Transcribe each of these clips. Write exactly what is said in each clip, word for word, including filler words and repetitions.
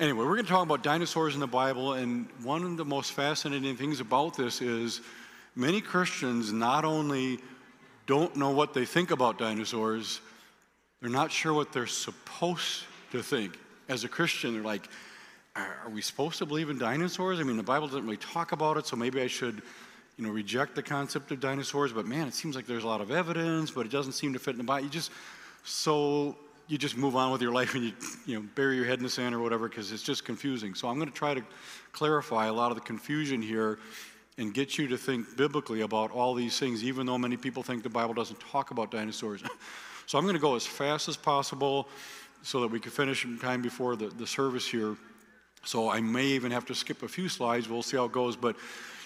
Anyway, we're going to talk about dinosaurs in the Bible, and one of the most fascinating things about this is many Christians not only don't know what they think about dinosaurs, they're not sure what they're supposed to think. As a Christian, they're like, are we supposed to believe in dinosaurs? I mean, the Bible doesn't really talk about it, so maybe I should, you know, reject the concept of dinosaurs, but man, it seems like there's a lot of evidence, but it doesn't seem to fit in the Bible. You just, so you just move on with your life and you, you know, bury your head in the sand or whatever, because it's just confusing. So I'm going to try to clarify a lot of the confusion here and get you to think biblically about all these things, even though many people think the Bible doesn't talk about dinosaurs. So I'm going to go as fast as possible so that we can finish in time before the, the service here. So I may even have to skip a few slides. We'll see how it goes. But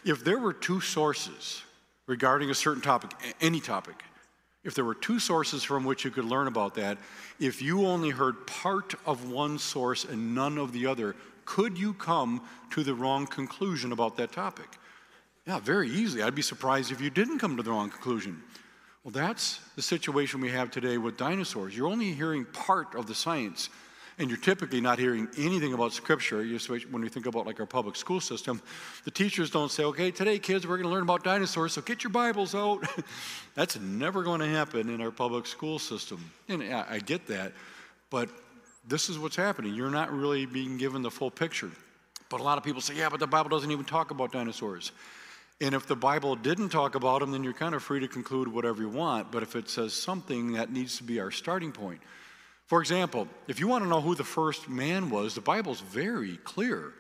if there were two sources regarding a certain topic, any topic, if there were two sources from which you could learn about that, if you only heard part of one source and none of the other, could you come to the wrong conclusion about that topic? Yeah, very easily. I'd be surprised if you didn't come to the wrong conclusion. Well, that's the situation we have today with dinosaurs. You're only hearing part of the science, and you're typically not hearing anything about Scripture. When we think about like our public school system, the teachers don't say, okay, today, kids, we're going to learn about dinosaurs, so get your Bibles out. That's never going to happen in our public school system. And I get that, but this is what's happening. You're not really being given the full picture. But a lot of people say, yeah, but the Bible doesn't even talk about dinosaurs. And if the Bible didn't talk about them, then you're kind of free to conclude whatever you want. But if it says something, that needs to be our starting point. For example, if you want to know who the first man was, the Bible's very clear.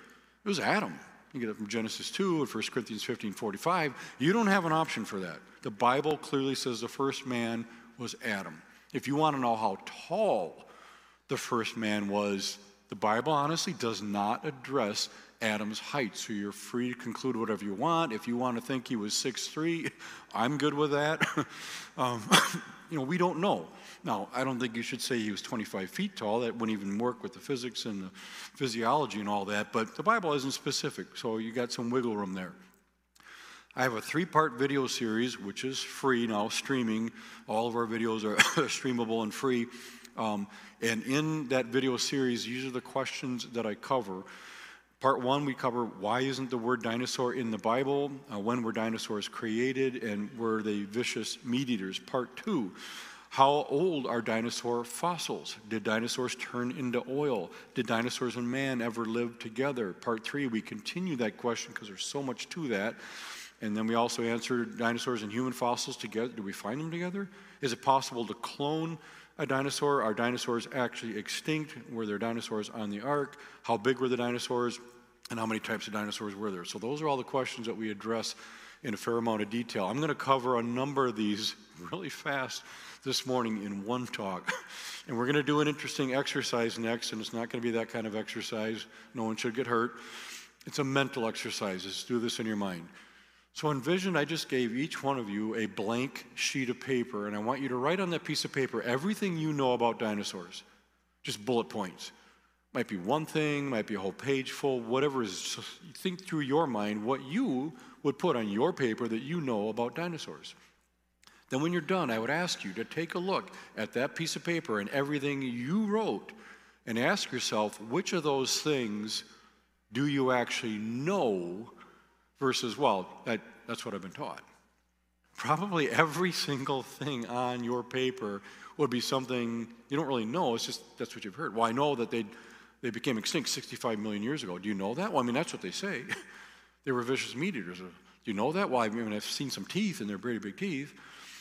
It was Adam. You get it from Genesis two and First Corinthians fifteen forty-five. You don't have an option for that. The Bible clearly says the first man was Adam. If you want to know how tall the first man was, the Bible honestly does not address Adam's height. So you're free to conclude whatever you want. If you want to think he was six three, I'm good with that. um, you know, we don't know. Now, I don't think you should say he was twenty-five feet tall. That wouldn't even work with the physics and the physiology and all that, but the Bible isn't specific, so you got some wiggle room there. I have a three-part video series, which is free now, streaming. All of our videos are streamable and free, um, and in that video series, these are the questions that I cover. Part one, we cover why isn't the word dinosaur in the Bible, uh, when were dinosaurs created, and were they vicious meat eaters? Part two, how old are dinosaur fossils? Did dinosaurs turn into oil? Did dinosaurs and man ever live together? Part three, we continue that question because there's so much to that. And then we also answer dinosaurs and human fossils together. Do we find them together? Is it possible to clone a dinosaur? Are dinosaurs actually extinct? Were there dinosaurs on the ark? How big were the dinosaurs? And how many types of dinosaurs were there? So those are all the questions that we address in a fair amount of detail. I'm going to cover a number of these really fast this morning in one talk. And we're going to do an interesting exercise next, and it's not going to be that kind of exercise. No one should get hurt. It's a mental exercise. Just do this in your mind. So envision I just gave each one of you a blank sheet of paper, and I want you to write on that piece of paper everything you know about dinosaurs, just bullet points. Might be one thing, might be a whole page full, whatever is. Think through your mind what you would put on your paper that you know about dinosaurs. Then when you're done, I would ask you to take a look at that piece of paper and everything you wrote and ask yourself, which of those things do you actually know versus, well, that, that's what I've been taught. Probably every single thing on your paper would be something you don't really know. It's just that's what you've heard. Well, I know that they They became extinct sixty-five million years ago. Do you know that? Well, I mean, that's what they say. They were vicious meat eaters. Do you know that? Well, I mean, I've seen some teeth, and they're pretty big teeth.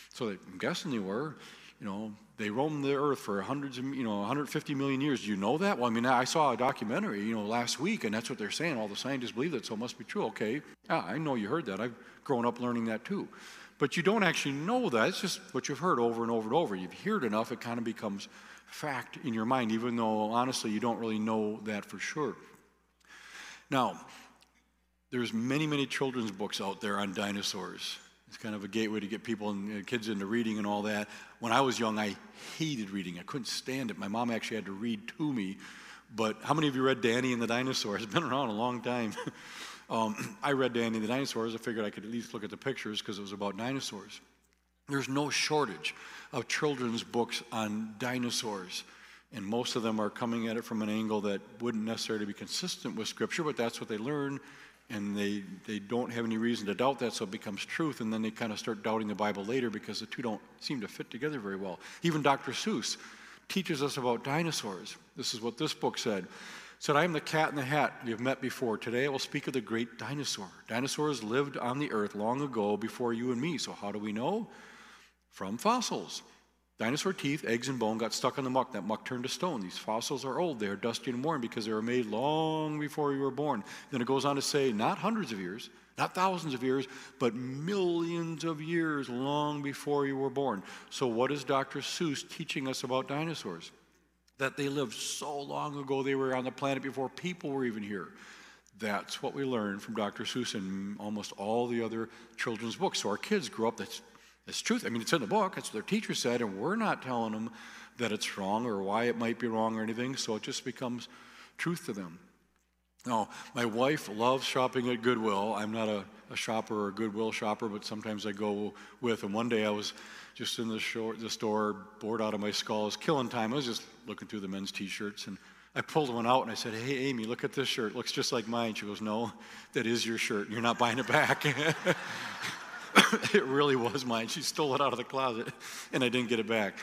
So they, I'm guessing they were. You know, they roamed the earth for hundreds of, you know, one hundred fifty million years. Do you know that? Well, I mean, I saw a documentary, you know, last week, and that's what they're saying. All the scientists believe that, so it must be true. Okay, yeah, I know you heard that. I've grown up learning that, too. But you don't actually know that. It's just what you've heard over and over and over. You've heard enough, it kind of becomes fact in your mind, even though, honestly, you don't really know that for sure. Now, there's many, many children's books out there on dinosaurs. It's kind of a gateway to get people and you know, kids into reading and all that. When I was young, I hated reading. I couldn't stand it. My mom actually had to read to me. But how many of you read Danny and the Dinosaurs? It's been around a long time. um, I read Danny and the Dinosaurs. I figured I could at least look at the pictures because it was about dinosaurs. There's no shortage of children's books on dinosaurs. and most of them are coming at it from an angle that wouldn't necessarily be consistent with Scripture, but that's what they learn, and they, they don't have any reason to doubt that, so it becomes truth, and then they kind of start doubting the Bible later because the two don't seem to fit together very well. Even Doctor Seuss teaches us about dinosaurs. This is what this book said. It said, "I am the Cat in the Hat you've met before. Today I will speak of the great dinosaur. Dinosaurs lived on the earth long ago before you and me. So how do we know? From fossils. Dinosaur teeth, eggs, and bone got stuck in the muck. That muck turned to stone. These fossils are old. They are dusty and worn because they were made long before you were born." Then it goes on to say, not hundreds of years, not thousands of years, but millions of years long before you were born. So what is Doctor Seuss teaching us about dinosaurs? That they lived so long ago they were on the planet before people were even here. That's what we learn from Doctor Seuss and almost all the other children's books. So our kids grow up, that's It's truth. I mean, it's in the book. It's what their teacher said, and we're not telling them that it's wrong or why it might be wrong or anything, so it just becomes truth to them. Now, my wife loves shopping at Goodwill. I'm not a, a shopper or a Goodwill shopper, but sometimes I go with, and one day I was just in the, shore, the store, bored out of my skull. I was killing time. I was just looking through the men's T-shirts, and I pulled one out, and I said, "Hey, Amy, look at this shirt. It looks just like mine." She goes, "No, that is your shirt. You're not buying it back." It really was mine. She stole it out of the closet, and I didn't get it back.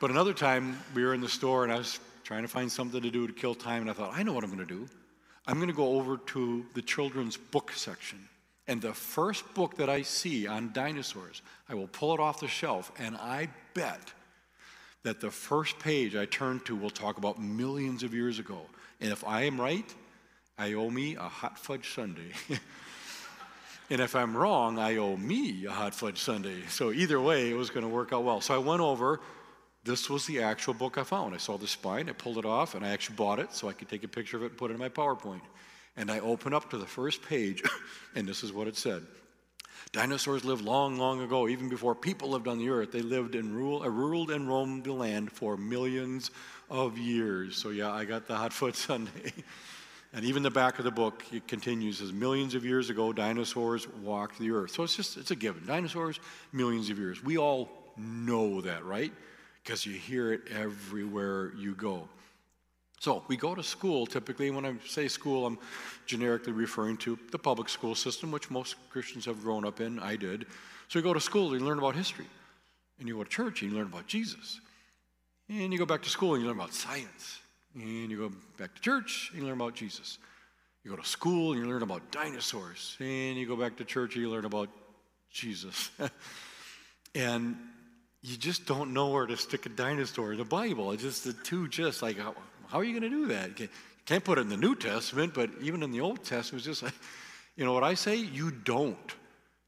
But another time, we were in the store, and I was trying to find something to do to kill time, and I thought, I know what I'm going to do. I'm going to go over to the children's book section, and the first book that I see on dinosaurs, I will pull it off the shelf, and I bet that the first page I turn to will talk about millions of years ago. And if I am right, I owe me a hot fudge sundae. And if I'm wrong, I owe me a hot fudge sundae. So either way, it was going to work out well. So I went over. This was the actual book I found. I saw the spine. I pulled it off, and I actually bought it so I could take a picture of it and put it in my PowerPoint. And I opened up to the first page, and this is what it said. Dinosaurs lived long, long ago, even before people lived on the earth. They lived and ruled, uh, ruled and roamed the land for millions of years. So yeah, I got the hot fudge sundae. And even the back of the book, it continues, as millions of years ago, dinosaurs walked the earth. So it's just, it's a given. Dinosaurs, millions of years. We all know that, right? Because you hear it everywhere you go. So we go to school typically. When I say school, I'm generically referring to the public school system, which most Christians have grown up in. I did. So you go to school, you learn about history. And you go to church, and you learn about Jesus. And you go back to school, and you learn about science. And you go back to church, and you learn about Jesus. You go to school, and you learn about dinosaurs. And you go back to church, and you learn about Jesus. And you just don't know where to stick a dinosaur in the Bible. It's just the two just like, how, how are you going to do that? You can't put it in the New Testament, but even in the Old Testament, it's just like, you know what I say? You don't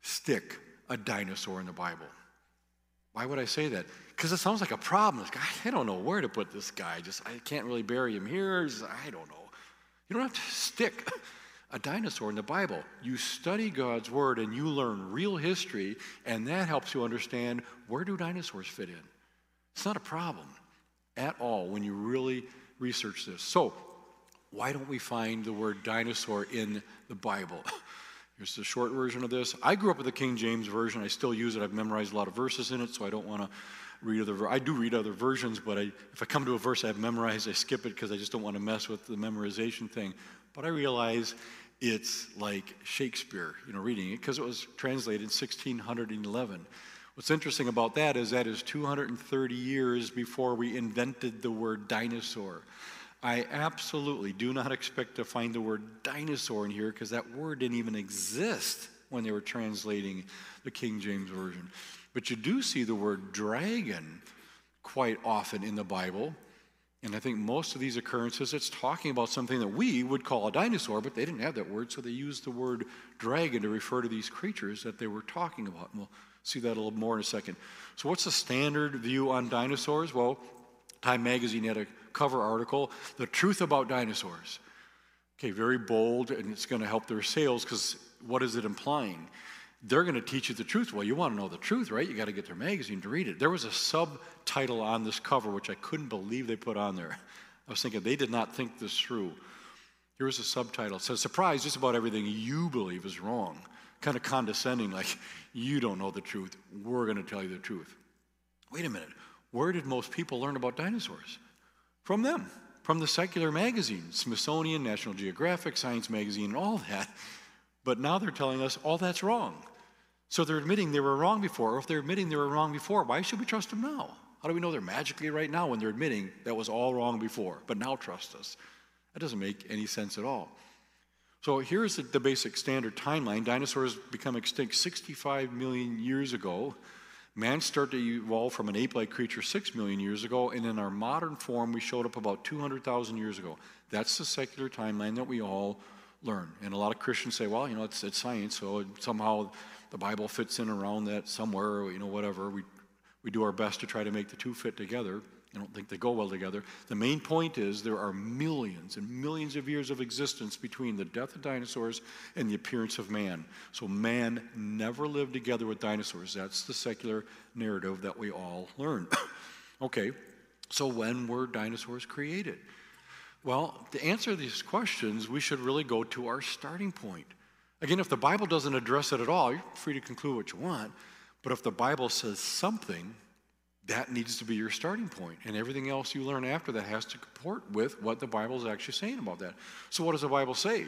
stick a dinosaur in the Bible. Why would I say that? Because it sounds like a problem. Like, I don't know where to put this guy. Just I can't really bury him here. Just, I don't know. You don't have to stick a dinosaur in the Bible. You study God's Word, and you learn real history, and that helps you understand where do dinosaurs fit in. It's not a problem at all when you really research this. So why don't we find the word dinosaur in the Bible? Here's the short version of this. I grew up with the King James Version. I still use it. I've memorized a lot of verses in it, so I don't want to read other versions. I do read other versions, but I, if I come to a verse I've memorized, I skip it because I just don't want to mess with the memorization thing. But I realize it's like Shakespeare, you know, reading it, because it was translated in sixteen eleven. What's interesting about that is that is two hundred thirty years before we invented the word dinosaur. I absolutely do not expect to find the word dinosaur in here because that word didn't even exist when they were translating the King James Version. But you do see the word dragon quite often in the Bible. And I think most of these occurrences, it's talking about something that we would call a dinosaur, but they didn't have that word, so they used the word dragon to refer to these creatures that they were talking about. And we'll see that a little more in a second. So what's the standard view on dinosaurs? Well, Time magazine had a cover article, "The Truth About Dinosaurs." Okay, very bold, and it's going to help their sales because what is it implying? They're going to teach you the truth. Well, you want to know the truth, right? You got to get their magazine to read it. There was a subtitle on this cover, which I couldn't believe they put on there. I was thinking, they did not think this through. Here was a subtitle. It says, "Surprise, just about everything you believe is wrong." Kind of condescending, like, you don't know the truth. We're going to tell you the truth. Wait a minute. Where did most people learn about dinosaurs? from them, from the secular magazines, Smithsonian, National Geographic, Science Magazine, and all that. But now they're telling us all that's wrong. So they're admitting they were wrong before, or if they're admitting they were wrong before, why should we trust them now? How do we know they're magically right now when they're admitting that was all wrong before, but now trust us? That doesn't make any sense at all. So here's the, the basic standard timeline. Dinosaurs become extinct sixty-five million years ago. Man started to evolve from an ape-like creature six million years ago, and in our modern form, we showed up about two hundred thousand years ago. That's the secular timeline that we all learn. And a lot of Christians say, well, you know, it's, it's science, so somehow the Bible fits in around that somewhere, or, you know, whatever. We, we do our best to try to make the two fit together. I don't think they go well together. The main point is there are millions and millions of years of existence between the death of dinosaurs and the appearance of man. So man never lived together with dinosaurs. That's the secular narrative that we all learn. Okay, so when were dinosaurs created? Well, to answer these questions, we should really go to our starting point. Again, if the Bible doesn't address it at all, you're free to conclude what you want, but if the Bible says something, that needs to be your starting point, and everything else you learn after that has to comport with what the Bible is actually saying about that. So what does the Bible say?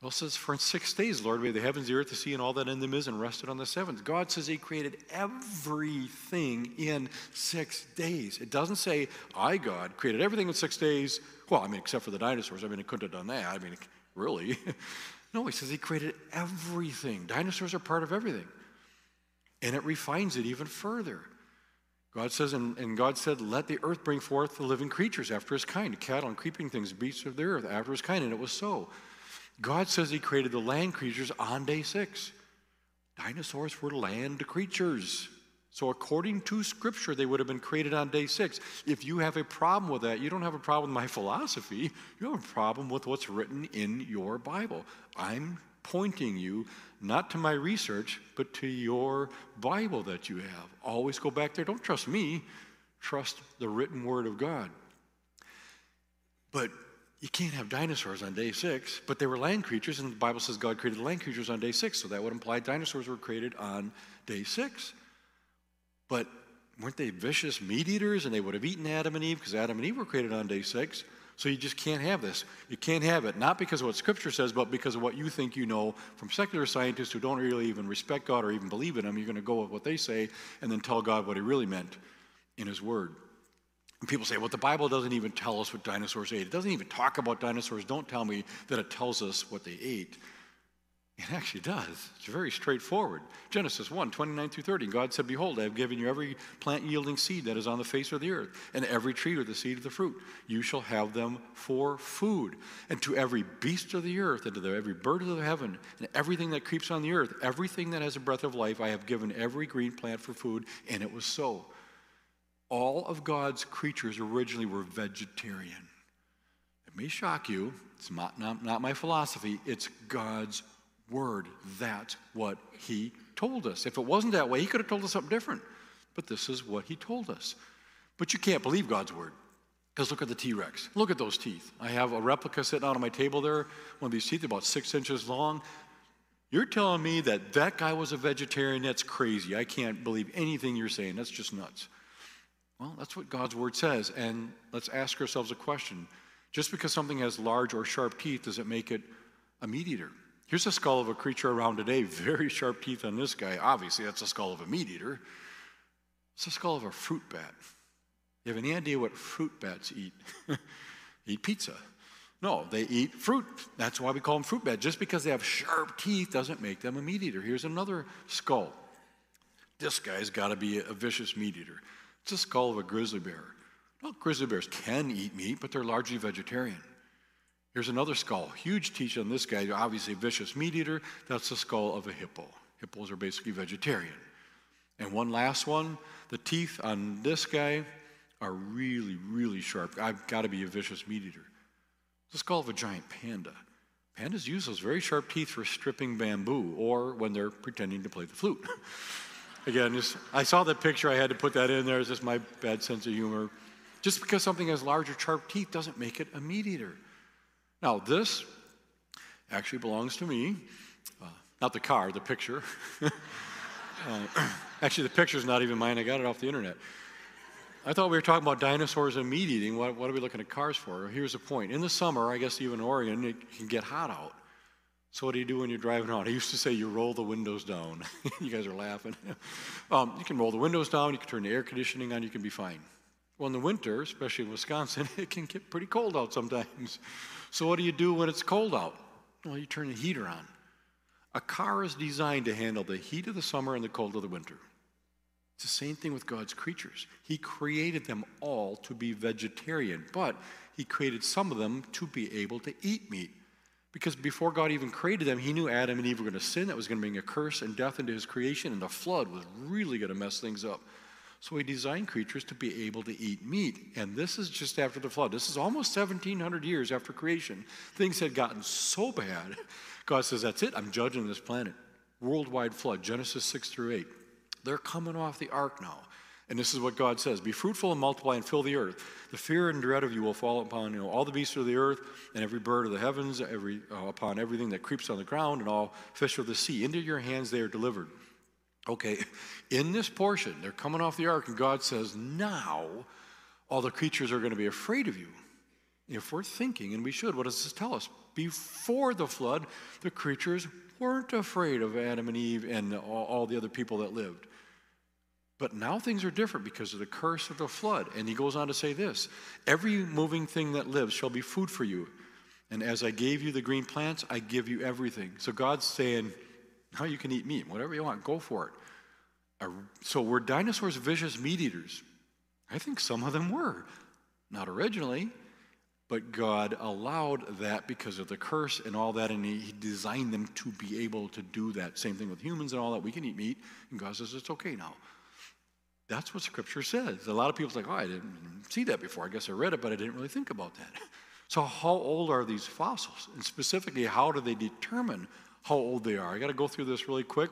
Well, it says, for in six days, Lord, made the heavens, the earth, the sea, and all that in them is, and rested on the seventh. God says he created everything in six days. It doesn't say, I, God, created everything in six days. Well, I mean, except for the dinosaurs. I mean, it couldn't have done that. I mean, really? No, he says he created everything. Dinosaurs are part of everything. And it refines it even further. God says, and, and God said, let the earth bring forth the living creatures after his kind, cattle and creeping things, beasts of the earth after his kind, and it was so. God says he created the land creatures on day six. Dinosaurs were land creatures. So according to Scripture, they would have been created on day six. If you have a problem with that, you don't have a problem with my philosophy. You have a problem with what's written in your Bible. I'm pointing you not to my research, but to your Bible that you have. Always go back there. Don't trust me. Trust the written word of God. But you can't have dinosaurs on day six, but they were land creatures, and the Bible says God created land creatures on day six, so that would imply dinosaurs were created on day six. But weren't they vicious meat eaters, and they would have eaten Adam and Eve because Adam and Eve were created on day six? So you just can't have this. You can't have it, not because of what Scripture says, but because of what you think you know from secular scientists who don't really even respect God or even believe in him. You're going to go with what they say and then tell God what he really meant in his word. And people say, well, the Bible doesn't even tell us what dinosaurs ate. It doesn't even talk about dinosaurs. Don't tell me that it tells us what they ate. It actually does. It's very straightforward. Genesis one, twenty-nine through thirty, God said, behold, I have given you every plant yielding seed that is on the face of the earth, and every tree with the seed of the fruit. You shall have them for food. And to every beast of the earth, and to every bird of the heaven, and everything that creeps on the earth, everything that has a breath of life, I have given every green plant for food, and it was so. All of God's creatures originally were vegetarian. It may shock you. It's not, not, not my philosophy. It's God's word. That's what he told us. If it wasn't that way, he could have told us something different. But this is what he told us. But you can't believe God's word. Because look at the T-Rex. Look at those teeth. I have a replica sitting out on my table there. One of these teeth about six inches long. You're telling me that that guy was a vegetarian? That's crazy. I can't believe anything you're saying. That's just nuts. Well, that's what God's word says. And let's ask ourselves a question. Just because something has large or sharp teeth, does it make it a meat eater? Here's the skull of a creature around today, very sharp teeth on this guy. Obviously, that's the skull of a meat eater. It's the skull of a fruit bat. You have any idea what fruit bats eat? Eat pizza. No, they eat fruit. That's why we call them fruit bats. Just because they have sharp teeth doesn't make them a meat eater. Here's another skull. This guy's got to be a vicious meat eater. It's the skull of a grizzly bear. Well, grizzly bears can eat meat, but they're largely vegetarian. Here's another skull, huge teeth on this guy, obviously a vicious meat eater. That's the skull of a hippo. Hippos are basically vegetarian. And one last one, the teeth on this guy are really, really sharp. I've got to be a vicious meat eater. The skull of a giant panda. Pandas use those very sharp teeth for stripping bamboo or when they're pretending to play the flute. Again, just, I saw that picture, I had to put that in there. It's just my bad sense of humor. Just because something has larger sharp teeth doesn't make it a meat eater. Now, this actually belongs to me, uh, not the car, the picture. uh, actually, the picture's not even mine. I got it off the internet. I thought we were talking about dinosaurs and meat eating. What, what are we looking at cars for? Here's the point. In the summer, I guess even in Oregon, it can get hot out. So what do you do when you're driving out? I used to say you roll the windows down. You guys are laughing. Um, you can roll the windows down. You can turn the air conditioning on. You can be fine. Well, in the winter, especially in Wisconsin, it can get pretty cold out sometimes. So what do you do when it's cold out? Well, you turn the heater on. A car is designed to handle the heat of the summer and the cold of the winter. It's the same thing with God's creatures. He created them all to be vegetarian, but he created some of them to be able to eat meat. Because before God even created them, he knew Adam and Eve were going to sin. That was going to bring a curse and death into his creation, and the flood was really going to mess things up. So he designed creatures to be able to eat meat. And this is just after the flood. This is almost seventeen hundred years after creation. Things had gotten so bad. God says, that's it. I'm judging this planet. Worldwide flood, Genesis six through eight. They're coming off the ark now. And this is what God says. Be fruitful and multiply and fill the earth. The fear and dread of you will fall upon, you know, all the beasts of the earth and every bird of the heavens, every, uh, upon everything that creeps on the ground and all fish of the sea. Into your hands they are delivered. Okay, in this portion, they're coming off the ark, and God says, now all the creatures are going to be afraid of you. If we're thinking, and we should, what does this tell us? Before the flood, the creatures weren't afraid of Adam and Eve and all, all the other people that lived. But now things are different because of the curse of the flood. And he goes on to say this, every moving thing that lives shall be food for you. And as I gave you the green plants, I give you everything. So God's saying, now you can eat meat, whatever you want, go for it. So were dinosaurs vicious meat eaters? I think some of them were. Not originally, but God allowed that because of the curse and all that, and he designed them to be able to do that. Same thing with humans and all that. We can eat meat, and God says it's okay now. That's what Scripture says. A lot of people think, oh, I didn't see that before. I guess I read it, but I didn't really think about that. So how old are these fossils? And specifically, how do they determine how old they are? I got to go through this really quick.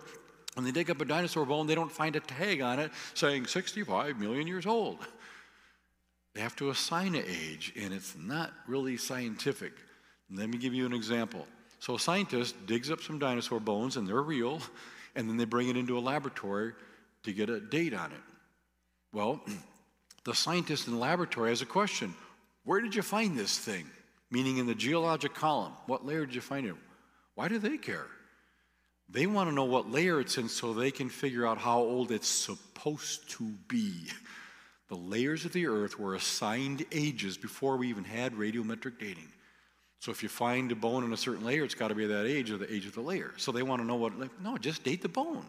When they dig up a dinosaur bone, they don't find a tag on it saying sixty-five million years old. They have to assign an age, and it's not really scientific. Let me give you an example. So a scientist digs up some dinosaur bones, and they're real, and then they bring it into a laboratory to get a date on it. Well, the scientist in the laboratory has a question. Where did you find this thing? Meaning in the geologic column. What layer did you find it? Why do they care? They want to know what layer it's in so they can figure out how old it's supposed to be. The layers of the earth were assigned ages before we even had radiometric dating. So if you find a bone in a certain layer, it's got to be that age or the age of the layer. So they want to know what, like, no, just date the bone.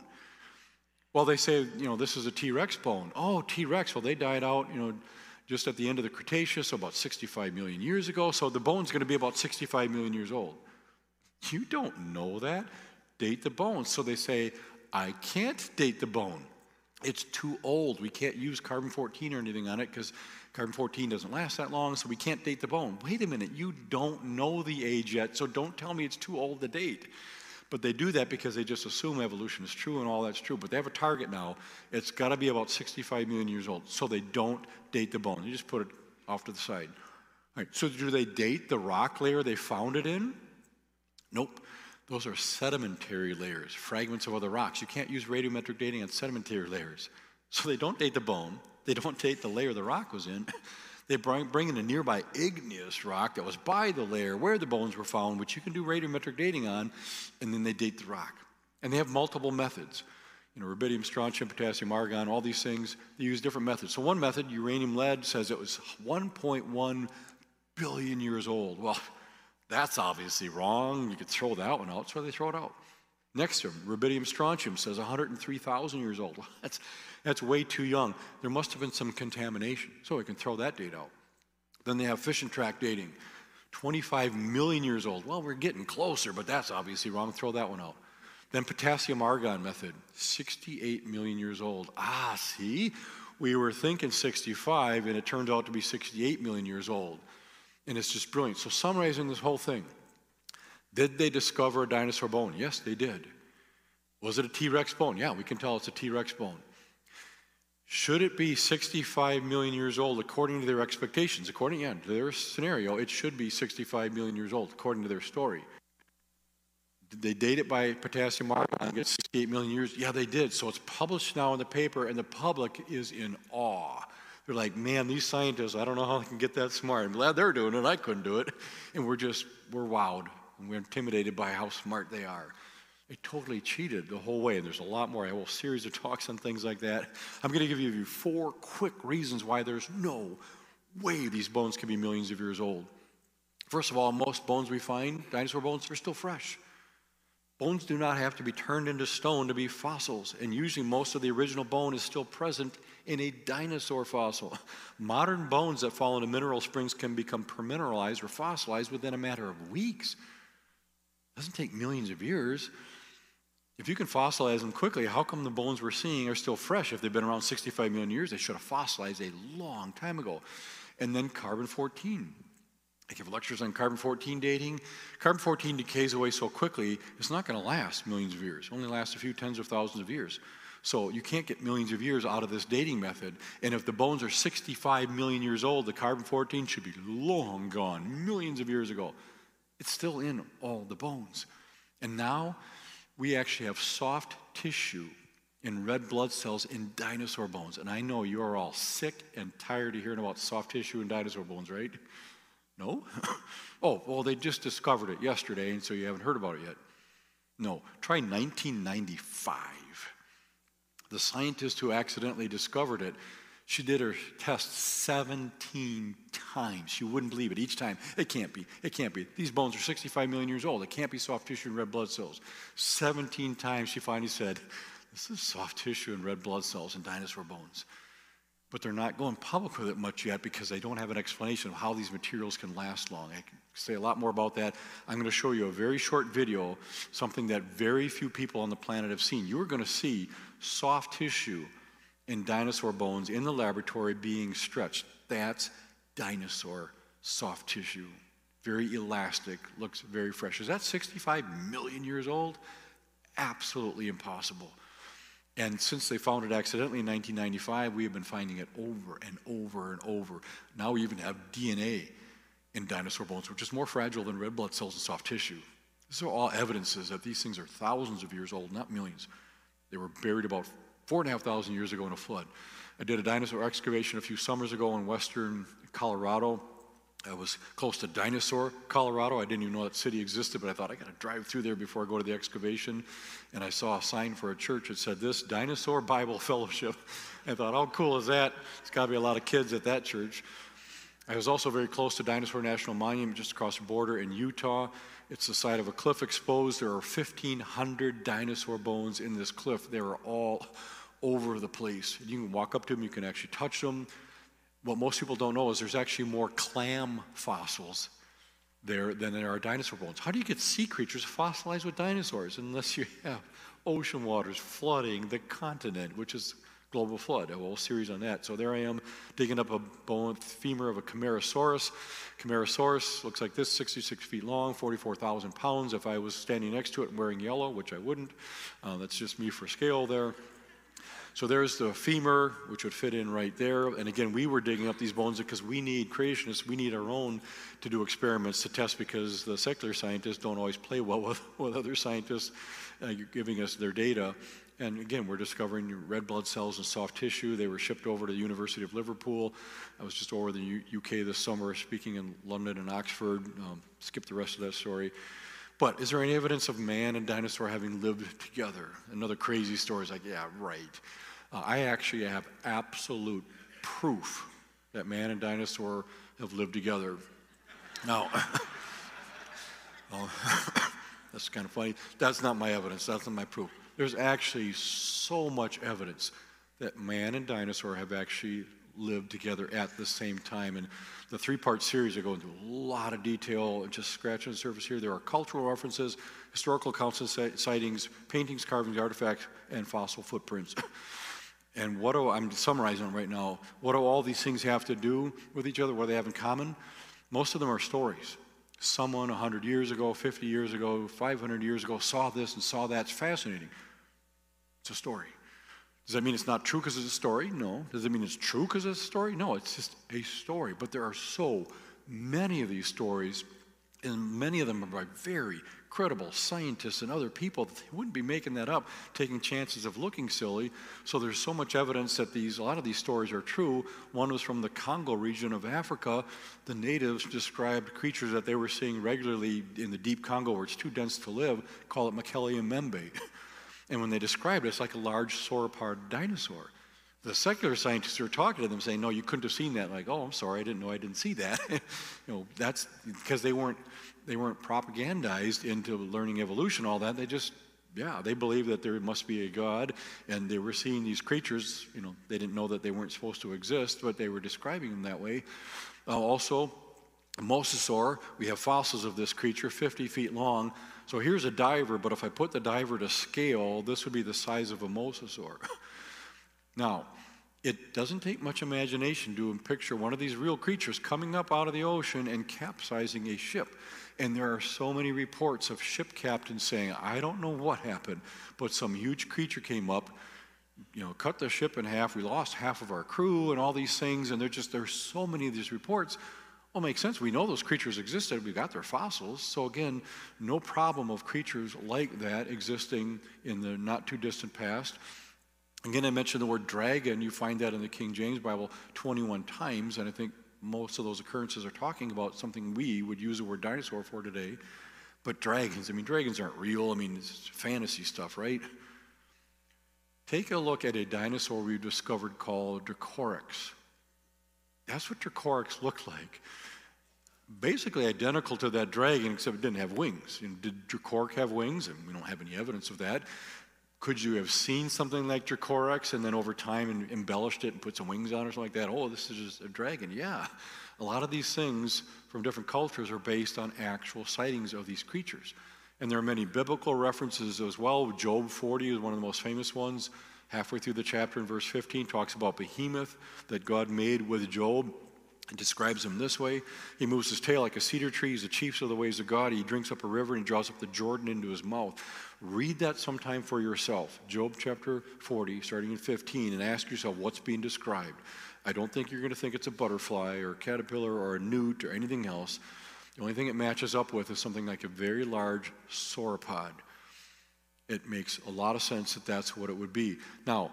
Well, they say, you know, this is a T-Rex bone. Oh, T-Rex, well, they died out, you know, just at the end of the Cretaceous, about sixty-five million years ago. So the bone's going to be about sixty-five million years old. You don't know that. Date the bone. So they say, I can't date the bone. It's too old. We can't use carbon fourteen or anything on it because carbon fourteen doesn't last that long, so we can't date the bone. Wait a minute. You don't know the age yet, so don't tell me it's too old to date. But they do that because they just assume evolution is true and all that's true. But they have a target now. It's got to be about sixty-five million years old, so they don't date the bone. You just put it off to the side. All right. So do they date the rock layer they found it in? Nope. Those are sedimentary layers, fragments of other rocks. You can't use radiometric dating on sedimentary layers. So they don't date the bone. They don't date the layer the rock was in. They bring, bring in a nearby igneous rock that was by the layer where the bones were found, which you can do radiometric dating on, and then they date the rock. And they have multiple methods. You know, rubidium, strontium, potassium, argon, all these things, they use different methods. So one method, uranium lead, says it was one point one billion years old. Well, that's obviously wrong. You could throw that one out, so they throw it out. Next to them, rubidium strontium says one hundred three thousand years old. That's, that's way too young. There must have been some contamination, so we can throw that date out. Then they have fission track dating, twenty-five million years old. Well, we're getting closer, but that's obviously wrong. Throw that one out. Then potassium argon method, sixty-eight million years old. Ah, see? We were thinking sixty-five, and it turned out to be sixty-eight million years old. And it's just brilliant. So summarizing this whole thing, did they discover a dinosaur bone? Yes, they did. Was it a T-Rex bone? Yeah, we can tell it's a T-Rex bone. Should it be sixty-five million years old according to their expectations? According yeah, to their scenario, it should be sixty-five million years old according to their story. Did they date it by potassium argon and get sixty-eight million years? Yeah, they did. So it's published now in the paper, and the public is in awe. They're like, man, these scientists, I don't know how I can get that smart. I'm glad they're doing it. I couldn't do it. And we're just, we're wowed. And we're intimidated by how smart they are. They totally cheated the whole way. And there's a lot more. I have a whole series of talks on things like that. I'm going to give you four quick reasons why there's no way these bones can be millions of years old. First of all, most bones we find, dinosaur bones, are still fresh. Bones do not have to be turned into stone to be fossils, and usually most of the original bone is still present in a dinosaur fossil. Modern bones that fall into mineral springs can become permineralized or fossilized within a matter of weeks. It doesn't take millions of years. If you can fossilize them quickly, how come the bones we're seeing are still fresh? If they've been around sixty-five million years, they should have fossilized a long time ago. And then carbon fourteen. I give lectures on carbon fourteen dating. Carbon fourteen decays away so quickly, it's not going to last millions of years. It only lasts a few tens of thousands of years. So you can't get millions of years out of this dating method. And if the bones are sixty-five million years old, the carbon fourteen should be long gone, millions of years ago. It's still in all the bones. And now we actually have soft tissue in red blood cells in dinosaur bones. And I know you are all sick and tired of hearing about soft tissue in dinosaur bones, right? No? Oh, well, they just discovered it yesterday, and so you haven't heard about it yet. No. Try nineteen ninety-five. The scientist who accidentally discovered it, she did her test seventeen times. She wouldn't believe it each time. It can't be. It can't be. These bones are sixty-five million years old. It can't be soft tissue and red blood cells. seventeen times she finally said, this is soft tissue and red blood cells and dinosaur bones. But they're not going public with it much yet because they don't have an explanation of how these materials can last long. I can say a lot more about that. I'm going to show you a very short video, something that very few people on the planet have seen. You're going to see soft tissue in dinosaur bones in the laboratory being stretched. That's dinosaur soft tissue. Very elastic, looks very fresh. Is that sixty-five million years old? Absolutely impossible. And since they found it accidentally in nineteen ninety-five, we have been finding it over and over and over. Now we even have D N A in dinosaur bones, which is more fragile than red blood cells and soft tissue. These are all evidences that these things are thousands of years old, not millions. They were buried about four and a half thousand years ago in a flood. I did a dinosaur excavation a few summers ago in western Colorado. I was close to Dinosaur, Colorado. I didn't even know that city existed, but I thought I got to drive through there before I go to the excavation. And I saw a sign for a church that said this, Dinosaur Bible Fellowship. I thought, how cool is that? There's got to be a lot of kids at that church. I was also very close to Dinosaur National Monument, just across the border in Utah. It's the side of a cliff exposed. There are fifteen hundred dinosaur bones in this cliff. They were all over the place. You can walk up to them. You can actually touch them. What most people don't know is there's actually more clam fossils there than there are dinosaur bones. How do you get sea creatures fossilized with dinosaurs unless you have ocean waters flooding the continent, which is global flood? I have a whole series on that. So there I am digging up a bone, femur of a Camarasaurus. Camarasaurus looks like this, sixty-six feet long, forty-four thousand pounds. If I was standing next to it and wearing yellow, which I wouldn't, uh, that's just me for scale there. So there's the femur, which would fit in right there. And again, we were digging up these bones because we need creationists. We need our own to do experiments to test because the secular scientists don't always play well with, with other scientists uh, giving us their data. And again, we're discovering red blood cells and soft tissue. They were shipped over to the University of Liverpool. I was just over the U K this summer speaking in London and Oxford. Um, skip the rest of that story. But is there any evidence of man and dinosaur having lived together? Another crazy story is like, yeah, right. Uh, I actually have absolute proof that man and dinosaur have lived together. Now, oh, that's kind of funny. That's not my evidence. That's not my proof. There's actually so much evidence that man and dinosaur have actually lived together at the same time. And the three-part series, I go into a lot of detail, just scratching the surface here. There are cultural references, historical accounts and sightings, paintings, carvings, artifacts, and fossil footprints. And what do, I'm summarizing them right now, what do all these things have to do with each other? What do they have in common? Most of them are stories. Someone one hundred years ago, fifty years ago, five hundred years ago saw this and saw that. It's fascinating. It's a story. Does that mean it's not true because it's a story? No. Does it mean it's true because it's a story? No, it's just a story. But there are so many of these stories and many of them are by very credible scientists and other people. They wouldn't be making that up, taking chances of looking silly. So there's so much evidence that these, a lot of these stories are true. One was from the Congo region of Africa. The natives described creatures that they were seeing regularly in the deep Congo where it's too dense to live, call it Mokele-mbembe. And when they described it, it's like a large sauropod dinosaur. The secular scientists were talking to them saying, no, you couldn't have seen that. Like, oh, I'm sorry, I didn't know I didn't see that. You know, that's because they weren't, they weren't propagandized into learning evolution, all that. They just, yeah, they believed that there must be a God, and they were seeing these creatures. You know, they didn't know that they weren't supposed to exist, but they were describing them that way. Uh, also, a mosasaur, we have fossils of this creature, fifty feet long. So here's a diver, but if I put the diver to scale, this would be the size of a mosasaur. Now, it doesn't take much imagination to picture one of these real creatures coming up out of the ocean and capsizing a ship. And there are so many reports of ship captains saying, I don't know what happened, but some huge creature came up, you know, cut the ship in half, we lost half of our crew and all these things, and there's just, there's so many of these reports. Well, it makes sense. We know those creatures existed. We got their fossils. So again, no problem of creatures like that existing in the not too distant past. Again, I mentioned the word dragon. You find that in the King James Bible twenty-one times, and I think most of those occurrences are talking about something we would use the word dinosaur for today. But dragons, I mean, dragons aren't real. I mean, it's fantasy stuff, right? Take a look at a dinosaur we discovered called Dracorex. That's what Dracorex looked like. Basically identical to that dragon, except it didn't have wings. You know, did Dracorex have wings? And we don't have any evidence of that. Could you have seen something like Dracorex and then over time embellished it and put some wings on or something like that? Oh, this is just a dragon. Yeah. A lot of these things from different cultures are based on actual sightings of these creatures. And there are many biblical references as well. Job forty is one of the most famous ones. Halfway through the chapter in verse fifteen talks about Behemoth that God made with Job. It describes him this way. He moves his tail like a cedar tree. He's the chief of the ways of God. He drinks up a river and he draws up the Jordan into his mouth. Read that sometime for yourself. Job chapter forty, starting in fifteen, and ask yourself what's being described. I don't think you're going to think it's a butterfly or a caterpillar or a newt or anything else. The only thing it matches up with is something like a very large sauropod. It makes a lot of sense that that's what it would be. Now,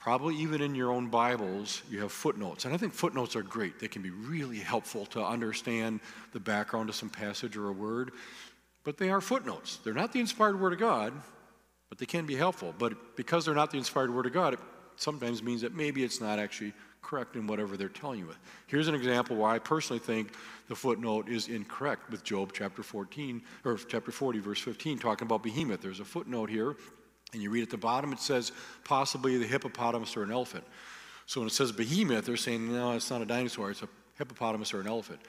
probably even in your own Bibles, you have footnotes. And I think footnotes are great. They can be really helpful to understand the background of some passage or a word. But they are footnotes. They're not the inspired Word of God, but they can be helpful. But because they're not the inspired Word of God, it sometimes means that maybe it's not actually correct in whatever they're telling you. Here's an example why I personally think the footnote is incorrect with Job chapter fourteen, or chapter forty, verse fifteen, talking about Behemoth. There's a footnote here. And you read at the bottom, it says possibly the hippopotamus or an elephant. So when it says behemoth, they're saying, no, it's not a dinosaur, it's a hippopotamus or an elephant.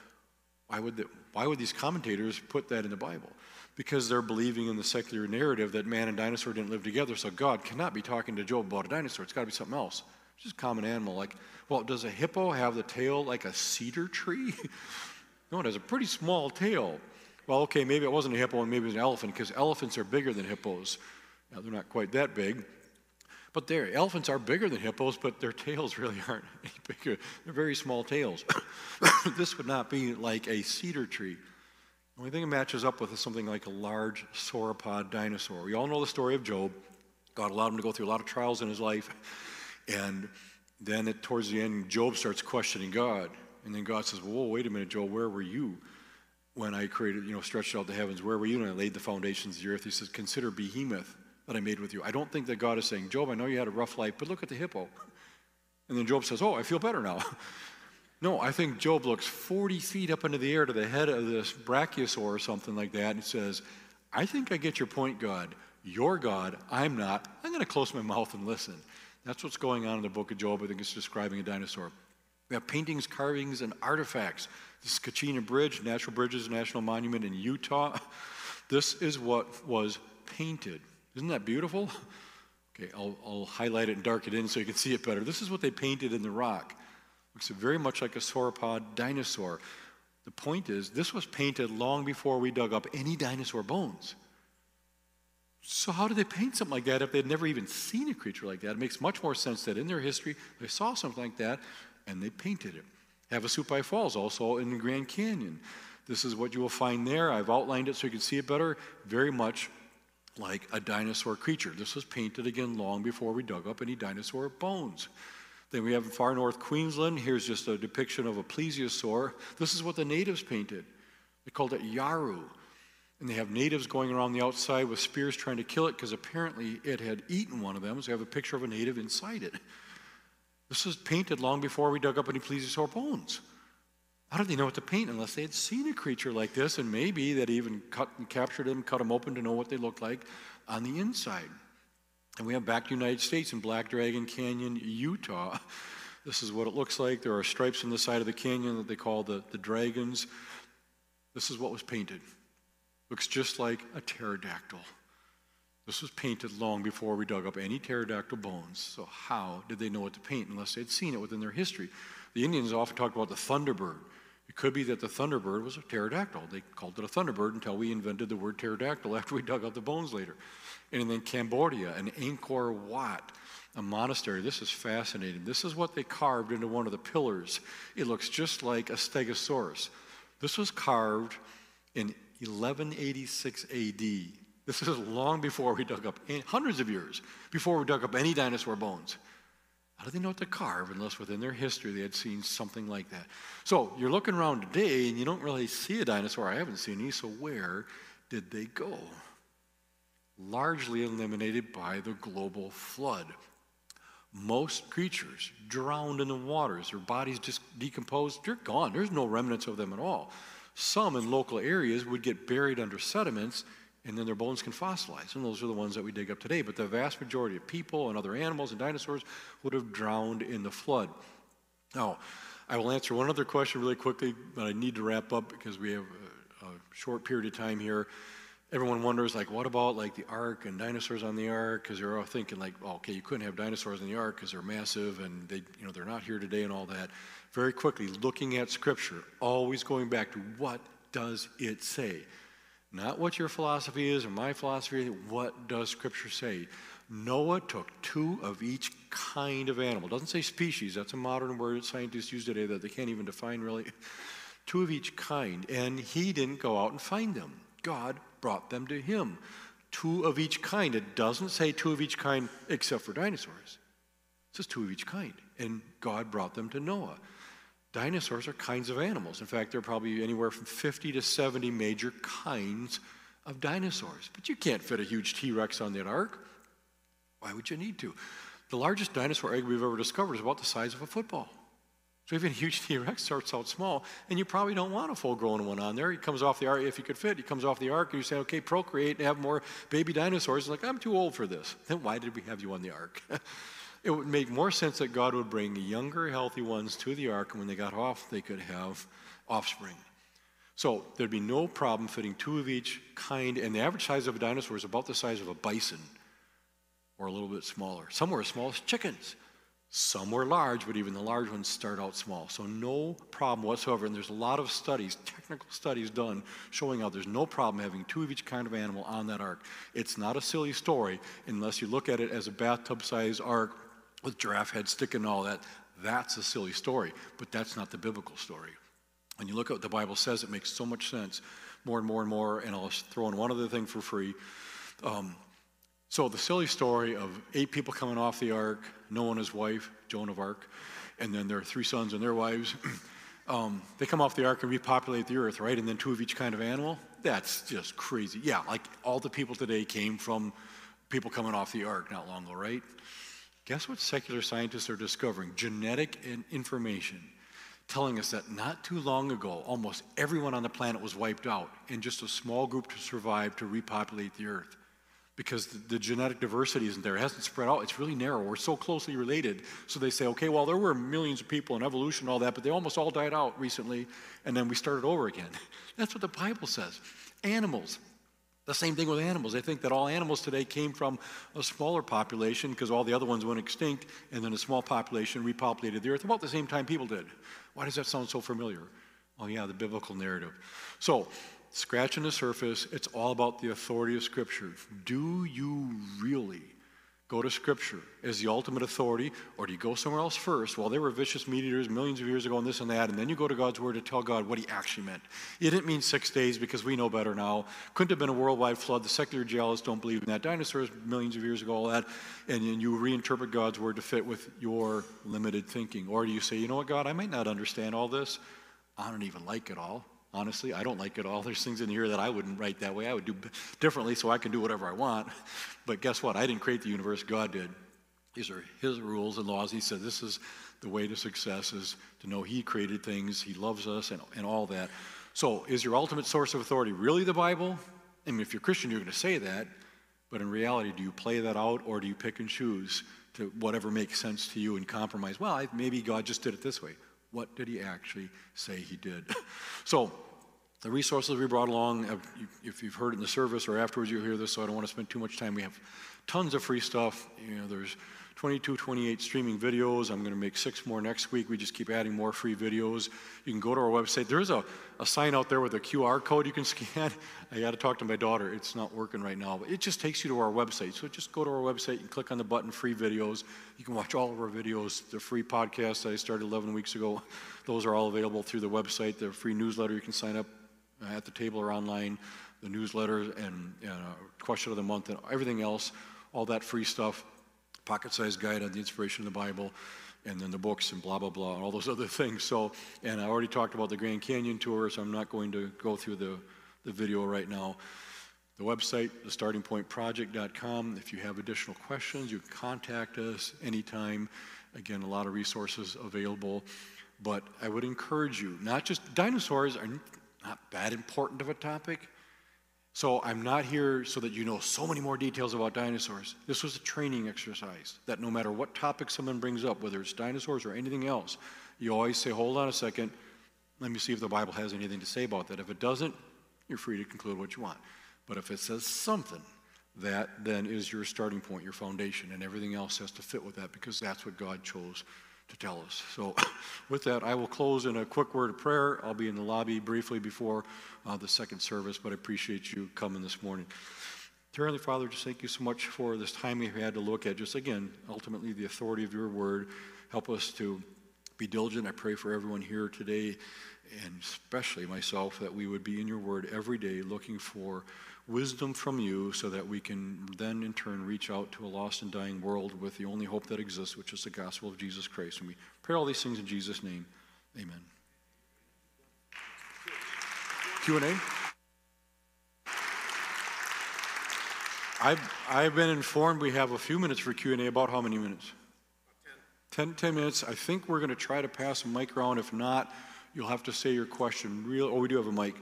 Why would, they, why would these commentators put that in the Bible? Because they're believing in the secular narrative that man and dinosaur didn't live together, so God cannot be talking to Job about a dinosaur. It's got to be something else. It's just a common animal. Like, well, does a hippo have the tail like a cedar tree? No, it has a pretty small tail. Well, okay, maybe it wasn't a hippo and maybe it was an elephant, because elephants are bigger than hippos. Now, they're not quite that big, but they're, elephants are bigger than hippos, but their tails really aren't any bigger. They're very small tails. This would not be like a cedar tree. The only thing it matches up with is something like a large sauropod dinosaur. We all know the story of Job. God allowed him to go through a lot of trials in his life, and then it, towards the end, Job starts questioning God, and then God says, whoa, wait a minute, Job, where were you? When I created, you know, stretched out the heavens, where were you? And I laid the foundations of the earth. He says, consider Behemoth that I made with you. I don't think that God is saying, Job, I know you had a rough life, but look at the hippo. And then Job says, oh, I feel better now. No, I think Job looks forty feet up into the air to the head of this brachiosaur or something like that and says, I think I get your point, God. You're God. I'm not. I'm going to close my mouth and listen. That's what's going on in the book of Job. I think it's describing a dinosaur. We have paintings, carvings, and artifacts. This is Kachina Bridge, Natural Bridges National Monument in Utah. This is what was painted. Isn't that beautiful? Okay, I'll, I'll highlight it and dark it in so you can see it better. This is what they painted in the rock. Looks very much like a sauropod dinosaur. The point is, this was painted long before we dug up any dinosaur bones. So how did they paint something like that if they'd never even seen a creature like that? It makes much more sense that in their history, they saw something like that, and they painted it. Havasupai Falls, also in the Grand Canyon. This is what you will find there. I've outlined it so you can see it better. Very much like a dinosaur creature. This was painted again long before we dug up any dinosaur bones. Then we have far north Queensland. Here's just a depiction of a plesiosaur. This is what the natives painted. They called it Yaru. And they have natives going around the outside with spears trying to kill it because apparently it had eaten one of them. So you have a picture of a native inside it. This was painted long before we dug up any plesiosaur bones. How did they know what to paint unless they had seen a creature like this? And maybe that even cut and captured them, cut them open to know what they looked like on the inside. And we have back to the United States in Black Dragon Canyon, Utah. This is what it looks like. There are stripes on the side of the canyon that they call the, the dragons. This is what was painted. Looks just like a pterodactyl. This was painted long before we dug up any pterodactyl bones. So how did they know what to paint unless they had seen it within their history? The Indians often talked about the thunderbird. It could be that the thunderbird was a pterodactyl. They called it a thunderbird until we invented the word pterodactyl after we dug up the bones later. And then Cambodia and Angkor Wat, a monastery. This is fascinating. This is what they carved into one of the pillars. It looks just like a stegosaurus. This was carved in eleven eighty-six A D. This is long before we dug up, hundreds of years before we dug up any dinosaur bones. How do they know what to carve unless within their history they had seen something like that? So you're looking around today and you don't really see a dinosaur. I haven't seen any, so where did they go? Largely eliminated by the global flood. Most creatures drowned in the waters, their bodies just decomposed, they're gone. There's no remnants of them at all. Some in local areas would get buried under sediments and then their bones can fossilize, and those are the ones that we dig up today. But the vast majority of people and other animals and dinosaurs would have drowned in the flood. Now, I will answer one other question really quickly, but I need to wrap up because we have a, a short period of time here. Everyone wonders, like, what about like the Ark and dinosaurs on the Ark? Because they're all thinking, like, oh, okay, you couldn't have dinosaurs in the Ark because they're massive and they, you know, they're not here today and all that. Very quickly, looking at Scripture, always going back to what does it say? Not what your philosophy is or my philosophy is. What does Scripture say? Noah took two of each kind of animal. It doesn't say species. That's a modern word that scientists use today that they can't even define really. Two of each kind, and he didn't go out and find them. God brought them to him. Two of each kind. It doesn't say two of each kind except for dinosaurs. It says two of each kind. And God brought them to Noah. Dinosaurs are kinds of animals. In fact, there are probably anywhere from fifty to seventy major kinds of dinosaurs. But you can't fit a huge T-Rex on that ark. Why would you need to? The largest dinosaur egg we've ever discovered is about the size of a football. So even a huge T-Rex starts out small, and you probably don't want a full-grown one on there. He comes off the ark, if you could fit, he comes off the ark, and you say, okay, procreate and have more baby dinosaurs. It's like, I'm too old for this. Then why did we have you on the ark? It would make more sense that God would bring younger, healthy ones to the ark, and when they got off, they could have offspring. So there'd be no problem fitting two of each kind, and the average size of a dinosaur is about the size of a bison, or a little bit smaller. Some were as small as chickens. Some were large, but even the large ones start out small. So no problem whatsoever. And there's a lot of studies, technical studies done, showing how there's no problem having two of each kind of animal on that ark. It's not a silly story unless you look at it as a bathtub-sized ark with giraffe heads sticking and all that. That's a silly story, but that's not the biblical story. When you look at what the Bible says, it makes so much sense, more and more and more. And I'll throw in one other thing for free. Um, So the silly story of eight people coming off the ark, Noah and his wife, Joan of Arc, and then their three sons and their wives, um, they come off the ark and repopulate the earth, right? And then two of each kind of animal? That's just crazy. Yeah, like all the people today came from people coming off the ark not long ago, right? Guess what secular scientists are discovering? Genetic information telling us that not too long ago, almost everyone on the planet was wiped out, and just a small group to survive to repopulate the earth. Because the genetic diversity isn't there. It hasn't spread out. It's really narrow. We're so closely related. So they say, okay, well, there were millions of people in evolution and all that, but they almost all died out recently, and then we started over again. That's what the Bible says. Animals. The same thing with animals. They think that all animals today came from a smaller population because all the other ones went extinct, and then a small population repopulated the earth about the same time people did. Why does that sound so familiar? Oh, yeah, the biblical narrative. So, scratching the surface, it's all about the authority of Scripture. Do you really Go to Scripture as the ultimate authority, or do you go somewhere else first? Well, there were vicious meat eaters millions of years ago and this and that, and then you go to God's Word to tell God what He actually meant. It didn't mean six days because we know better now. Couldn't have been a worldwide flood. The secular geologists don't believe in that. Dinosaurs millions of years ago, all that, and, and you reinterpret God's Word to fit with your limited thinking. Or do you say, you know what, God, I might not understand all this. I don't even like it all. Honestly, I don't like it all. There's things in here that I wouldn't write that way. I would do differently so I can do whatever I want. But guess what? I didn't create the universe. God did. These are His rules and laws. He said this is the way to success, is to know He created things. He loves us and, and all that. So is your ultimate source of authority really the Bible? I mean, if you're Christian, you're going to say that. But in reality, do you play that out, or do you pick and choose to whatever makes sense to you and compromise? Well, I, maybe God just did it this way. What did He actually say He did? So the resources we brought along, if you've heard it in the service or afterwards you'll hear this, so I don't want to spend too much time. We have tons of free stuff. You know, there's twenty-two, twenty-eight streaming videos. I'm going to make six more next week. We just keep adding more free videos. You can go to our website. There is a, a sign out there with a Q R code you can scan. I got to talk to my daughter. It's not working right now, but it just takes you to our website. So just go to our website and click on the button, free videos. You can watch all of our videos. The free podcasts that I started eleven weeks ago, those are all available through the website. The free newsletter, you can sign up at the table or online. The newsletter and, and question of the month and everything else, all that free stuff. Pocket-sized guide on the inspiration of the Bible, and then the books and blah, blah, blah, and all those other things. So, and I already talked about the Grand Canyon tour, so I'm not going to go through the, the video right now. The website, the starting point project dot com. If you have additional questions, you can contact us anytime. Again, a lot of resources available. But I would encourage you, not just dinosaurs are not that important of a topic. So I'm not here so that you know so many more details about dinosaurs. This was a training exercise that no matter what topic someone brings up, whether it's dinosaurs or anything else, you always say, hold on a second, let me see if the Bible has anything to say about that. If it doesn't, you're free to conclude what you want. But if it says something, that then is your starting point, your foundation, and everything else has to fit with that because that's what God chose to tell us. So with that, I will close in a quick word of prayer. I'll be in the lobby briefly before uh, the second service, but I appreciate you coming this morning. Dear Heavenly Father, just thank you so much for this time we had to look at, just again, ultimately the authority of your word. Help us to be diligent. I pray for everyone here today, and especially myself, that we would be in your word every day looking for wisdom from you so that we can then in turn reach out to a lost and dying world with the only hope that exists, which is the gospel of Jesus Christ. And we pray all these things in Jesus' name. Amen. Q and A? I've, I've been informed we have a few minutes for Q and A. About how many minutes? ten, ten minutes. I think we're going to try to pass a mic around. If not, you'll have to say your question real. Oh, we do have a mic.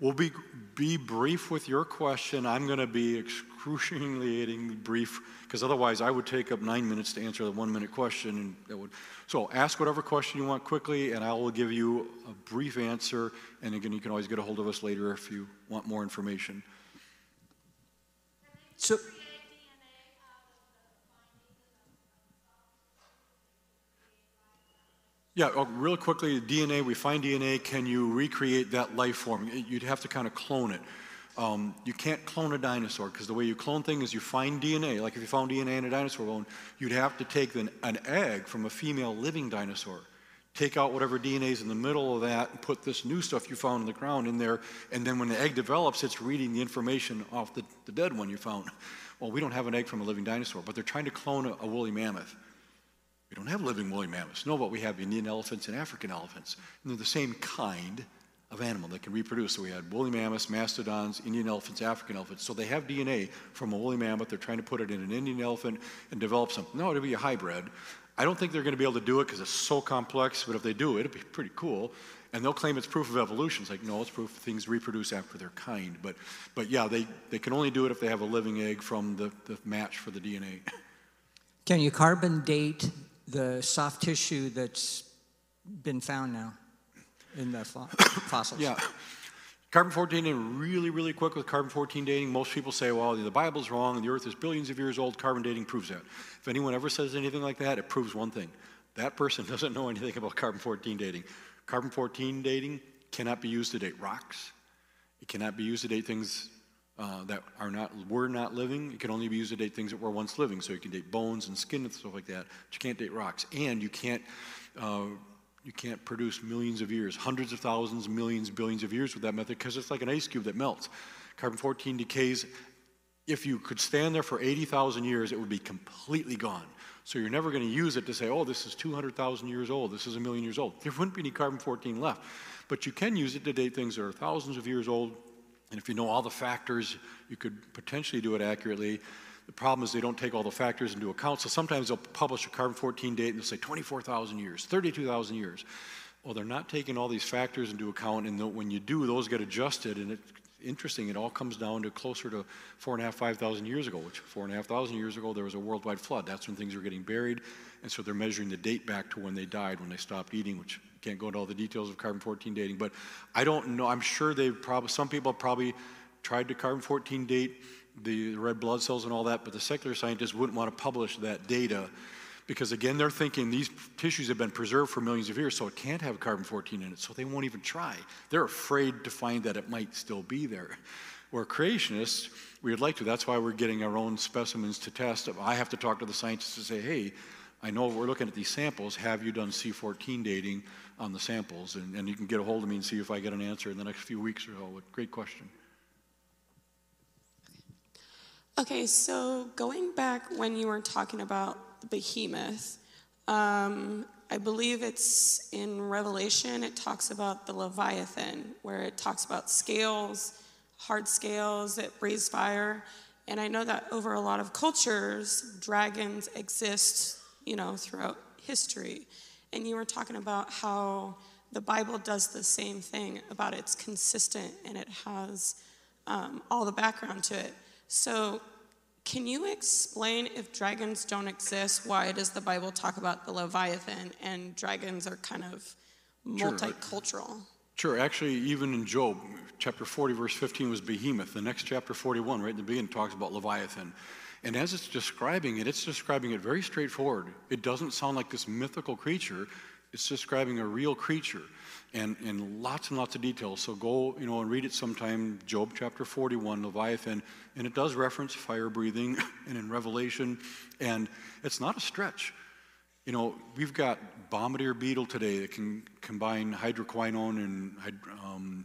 We'll be, be brief with your question. I'm going to be excruciatingly brief because otherwise I would take up nine minutes to answer the one-minute question. And that would, so ask whatever question you want quickly, and I will give you a brief answer. And again, you can always get a hold of us later if you want more information. So, yeah, oh, real quickly, D N A, we find D N A, can you recreate that life form? You'd have to kind of clone it. Um, you can't clone a dinosaur because the way you clone things is you find D N A. Like if you found D N A in a dinosaur bone, you'd have to take an, an egg from a female living dinosaur, take out whatever D N A is in the middle of that, and put this new stuff you found in the ground in there, and then when the egg develops, it's reading the information off the, the dead one you found. Well, we don't have an egg from a living dinosaur, but they're trying to clone a, a woolly mammoth. We don't have living woolly mammoths. No, but we have Indian elephants and African elephants. And they're the same kind of animal that can reproduce. So we had woolly mammoths, mastodons, Indian elephants, African elephants. So they have D N A from a woolly mammoth. They're trying to put it in an Indian elephant and develop something. No, it'll be a hybrid. I don't think they're going to be able to do it because it's so complex. But if they do, it'll be pretty cool. And they'll claim it's proof of evolution. It's like, no, it's proof things reproduce after their kind. But, but yeah, they, they can only do it if they have a living egg from the, the match for the D N A. Can you carbon date the soft tissue that's been found now in the fo fossils? Yeah. Carbon fourteen dating, really, really quick with carbon fourteen dating. Most people say, well, the Bible's wrong, and the earth is billions of years old. Carbon dating proves that. If anyone ever says anything like that, it proves one thing. That person doesn't know anything about carbon fourteen dating. carbon fourteen dating cannot be used to date rocks. It cannot be used to date things uh, that are not, were not living. It can only be used to date things that were once living. So you can date bones and skin and stuff like that, but you can't date rocks. And you can't, uh, you can't produce millions of years, hundreds of thousands, millions, billions of years with that method, because it's like an ice cube that melts. Carbon fourteen decays. If you could stand there for eighty thousand years, it would be completely gone. So you're never going to use it to say, oh, this is two hundred thousand years old, this is a million years old. There wouldn't be any carbon fourteen left. But you can use it to date things that are thousands of years old, and if you know all the factors, you could potentially do it accurately. The problem is they don't take all the factors into account, so sometimes they'll publish a carbon fourteen date and they'll say twenty-four thousand years, thirty-two thousand years. Well, they're not taking all these factors into account, and when you do, those get adjusted, and it interesting, it all comes down to closer to four and a half, five thousand years ago, which four and a half thousand years ago there was a worldwide flood. That's when things were getting buried, and so they're measuring the date back to when they died, when they stopped eating, which can't go into all the details of carbon fourteen dating, but I don't know, I'm sure they've probably, some people probably tried to carbon fourteen date the red blood cells and all that, but the secular scientists wouldn't want to publish that data because, again, they're thinking these tissues have been preserved for millions of years, so it can't have carbon fourteen in it, so they won't even try. They're afraid to find that it might still be there. We're creationists, we would like to. That's why we're getting our own specimens to test. I have to talk to the scientists to say, hey, I know we're looking at these samples. Have you done C fourteen dating on the samples? And, and you can get a hold of me and see if I get an answer in the next few weeks or so. Great question. Okay, so going back when you were talking about behemoth. Um, I believe it's in Revelation, it talks about the Leviathan, where it talks about scales, hard scales that breathes fire. And I know that over a lot of cultures, dragons exist, you know, throughout history. And you were talking about how the Bible does the same thing, about it's consistent and it has um, all the background to it. So can you explain, if dragons don't exist, why does the Bible talk about the Leviathan and dragons are kind of multicultural? Sure. Sure. Actually, even in Job, chapter forty, verse fifteen was behemoth. The next chapter forty-one, right in the beginning, talks about Leviathan. And as it's describing it, it's describing it very straightforward. It doesn't sound like this mythical creature. It's describing a real creature, and, and lots and lots of details. So go, you know, and read it sometime, Job chapter forty-one, Leviathan, and it does reference fire breathing and in Revelation, and it's not a stretch. You know, we've got bombardier beetle today that can combine hydroquinone and, um,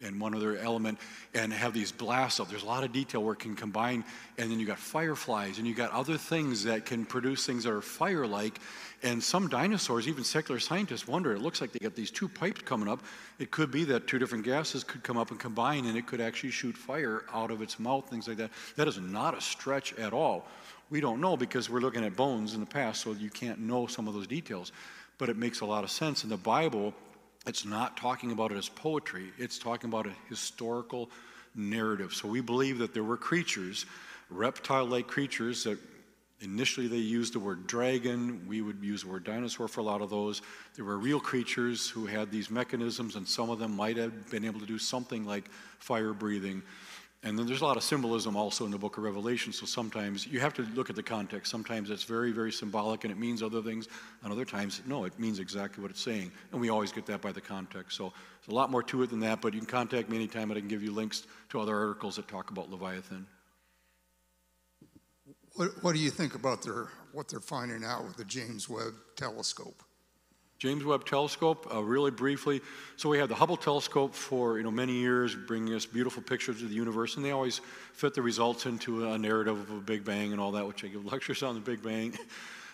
and one other element and have these blasts up. There's a lot of detail where it can combine, and then you got fireflies, and you got other things that can produce things that are fire-like. And some dinosaurs, even secular scientists, wonder, it looks like they got these two pipes coming up. It could be that two different gases could come up and combine, and it could actually shoot fire out of its mouth, things like that. That is not a stretch at all. We don't know because we're looking at bones in the past, so you can't know some of those details. But it makes a lot of sense. In the Bible, it's not talking about it as poetry. It's talking about a historical narrative. So we believe that there were creatures, reptile-like creatures that initially they used the word dragon. We would use the word dinosaur for a lot of those. There were real creatures who had these mechanisms, and some of them might have been able to do something like fire breathing. And then there's a lot of symbolism also in the book of Revelation, so sometimes you have to look at the context. Sometimes it's very, very symbolic and it means other things, and other times, no, it means exactly what it's saying. And we always get that by the context. So there's a lot more to it than that, but you can contact me anytime and I can give you links to other articles that talk about Leviathan. What, what do you think about their, what they're finding out with the James Webb telescope? James Webb telescope, uh, really briefly. So we had the Hubble telescope for you know many years, bringing us beautiful pictures of the universe, and they always fit the results into a narrative of a Big Bang and all that, which I give lectures on the Big Bang,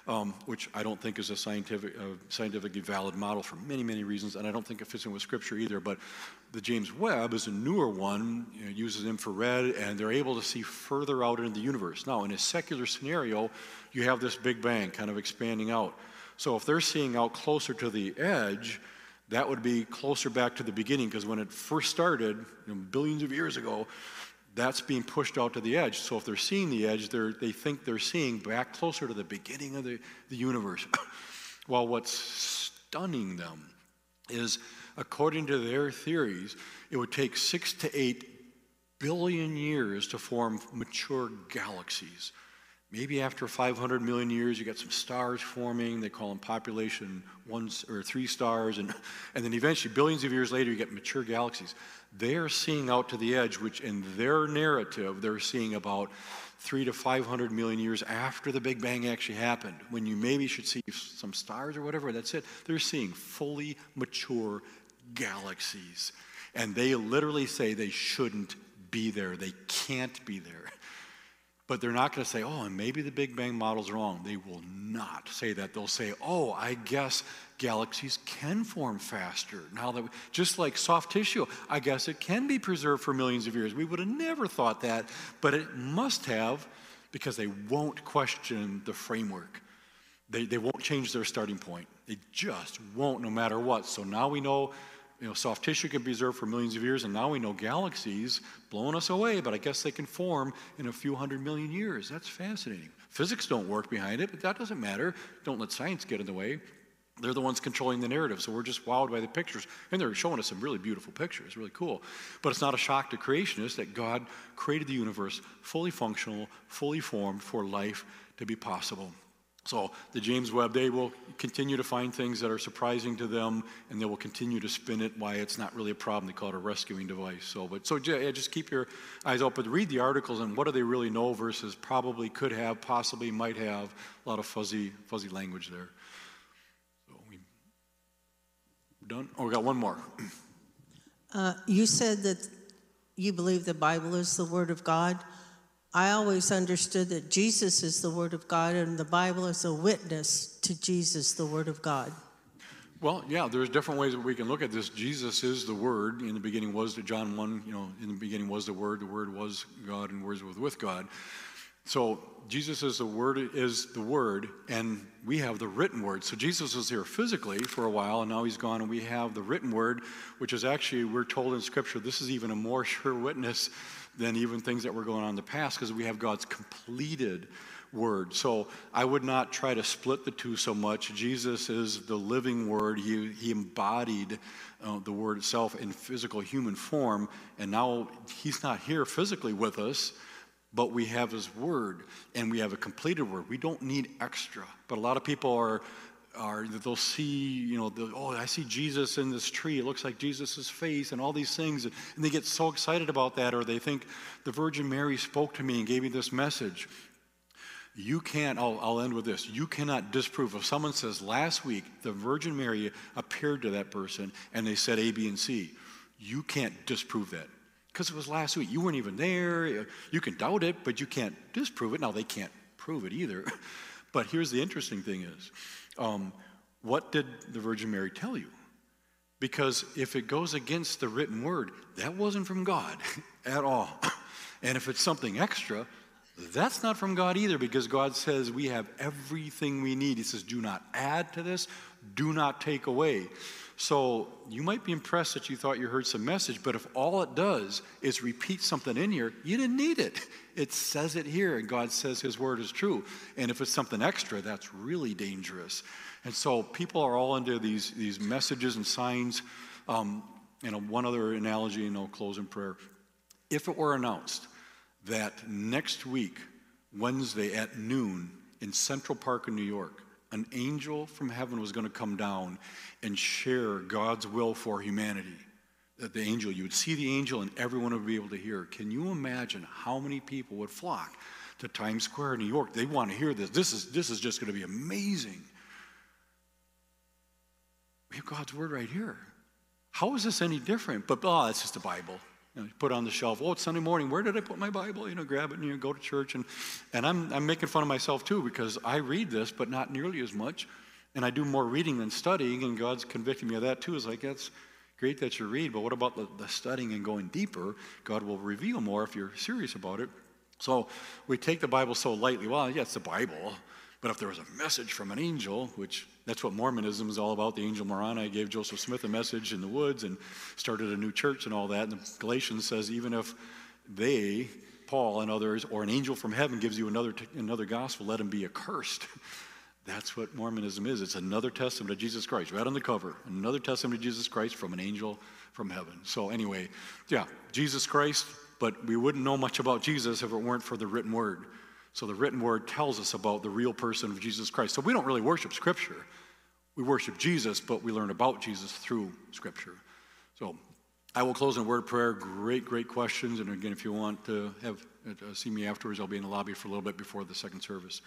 um, which I don't think is a scientific, uh, scientifically valid model for many, many reasons, and I don't think it fits in with Scripture either. But the James Webb is a newer one, you know, uses infrared, and they're able to see further out into the universe. Now, in a secular scenario, you have this Big Bang kind of expanding out. So if they're seeing out closer to the edge, that would be closer back to the beginning, because when it first started, you know, billions of years ago, that's being pushed out to the edge. So if they're seeing the edge, they're, they think they're seeing back closer to the beginning of the, the universe. Well, what's stunning them is, according to their theories, it would take six to eight billion years to form mature galaxies. Maybe after five hundred million years, you got some stars forming. They call them population one or three stars. And, and then eventually, billions of years later, you get mature galaxies. They're seeing out to the edge, which in their narrative, they're seeing about three to five hundred million years after the Big Bang actually happened, when you maybe should see some stars or whatever. That's it. They're seeing fully mature galaxies. And they literally say they shouldn't be there. They can't be there. But they're not going to say, oh, and maybe the Big Bang model's wrong. They will not say that. They'll say, oh, I guess galaxies can form faster. Now that we, just like soft tissue, I guess it can be preserved for millions of years. We would have never thought that, but it must have, because they won't question the framework. They, they won't change their starting point. They just won't, no matter what. So now we know, you know, soft tissue can be preserved for millions of years, and now we know galaxies blowing us away, but I guess they can form in a few hundred million years. That's fascinating. Physics don't work behind it, but that doesn't matter. Don't let science get in the way. They're the ones controlling the narrative, so we're just wowed by the pictures. And they're showing us some really beautiful pictures, really cool. But it's not a shock to creationists that God created the universe fully functional, fully formed for life to be possible. So the James Webb, they will continue to find things that are surprising to them, and they will continue to spin it why it's not really a problem. They call it a rescuing device. So, but, so yeah, just keep your eyes open. Read the articles and what do they really know versus probably, could have, possibly, might have. A lot of fuzzy, fuzzy language there. So we done? Oh, we got one more. Uh, you said that you believe the Bible is the Word of God. I always understood that Jesus is the Word of God and the Bible is a witness to Jesus, the Word of God. Well, yeah, there's different ways that we can look at this. Jesus is the Word. In the beginning was the John one, you know, in the beginning was the Word, the Word was God, and words was with God. So Jesus is the Word, is the Word, and we have the written Word. So Jesus was here physically for a while, and now he's gone, and we have the written Word, which is actually, we're told in Scripture, this is even a more sure witness than even things that were going on in the past, because we have God's completed Word. So I would not try to split the two so much. Jesus is the living Word. He, he embodied uh, the Word itself in physical human form, and now he's not here physically with us, but we have his Word, and we have a completed Word. We don't need extra. But a lot of people are, are they'll see, you know, the, oh, I see Jesus in this tree. It looks like Jesus' face and all these things. And they get so excited about that, or they think the Virgin Mary spoke to me and gave me this message. You can't, I'll, I'll end with this. You cannot disprove. If someone says, last week, the Virgin Mary appeared to that person, and they said A, B, and C, you can't disprove that. Because it was last week. You weren't even there. You can doubt it, but you can't disprove it. Now, they can't prove it either. But here's the interesting thing is, um, what did the Virgin Mary tell you? Because if it goes against the written Word, that wasn't from God at all. And if it's something extra, that's not from God either, because God says we have everything we need. He says, do not add to this. Do not take away. So you might be impressed that you thought you heard some message, but if all it does is repeat something in here, you didn't need it. It says it here, and God says his Word is true. And if it's something extra, that's really dangerous. And so people are all into these, these messages and signs. Um, you know, one other analogy, and I'll close in prayer. If it were announced that next week, Wednesday at noon, in Central Park in New York, an angel from heaven was going to come down and share God's will for humanity. That the angel, you would see the angel and everyone would be able to hear. Can you imagine how many people would flock to Times Square in New York? They want to hear this. This is, this is just going to be amazing. We have God's Word right here. How is this any different? But, oh, it's just the Bible. You know, put it on the shelf. Oh, it's Sunday morning. Where did I put my Bible? You know, grab it and you know, go to church. And, and I'm, I'm making fun of myself too, because I read this, but not nearly as much. And I do more reading than studying, and God's convicting me of that too. It's like, that's great that you read, but what about the, the studying and going deeper? God will reveal more if you're serious about it. So we take the Bible so lightly. Well, yeah, it's the Bible. But if there was a message from an angel, which that's what Mormonism is all about, the angel Moroni gave Joseph Smith a message in the woods and started a new church and all that. And Galatians says even if they, Paul and others, or an angel from heaven gives you another, another gospel, let him be accursed. That's what Mormonism is. It's another testament of Jesus Christ, right on the cover. Another testament of Jesus Christ from an angel from heaven. So anyway, yeah, Jesus Christ, but we wouldn't know much about Jesus if it weren't for the written Word. So the written word tells us about the real person of Jesus Christ. So we don't really worship Scripture. We worship Jesus, but we learn about Jesus through Scripture. So I will close in a word of prayer. Great, great questions. And again, if you want to have uh, see me afterwards, I'll be in the lobby for a little bit before the second service.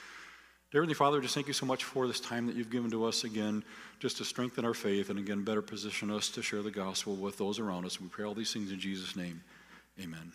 Dear Heavenly Father, just thank you so much for this time that you've given to us, again, just to strengthen our faith and, again, better position us to share the gospel with those around us. We pray all these things in Jesus' name. Amen.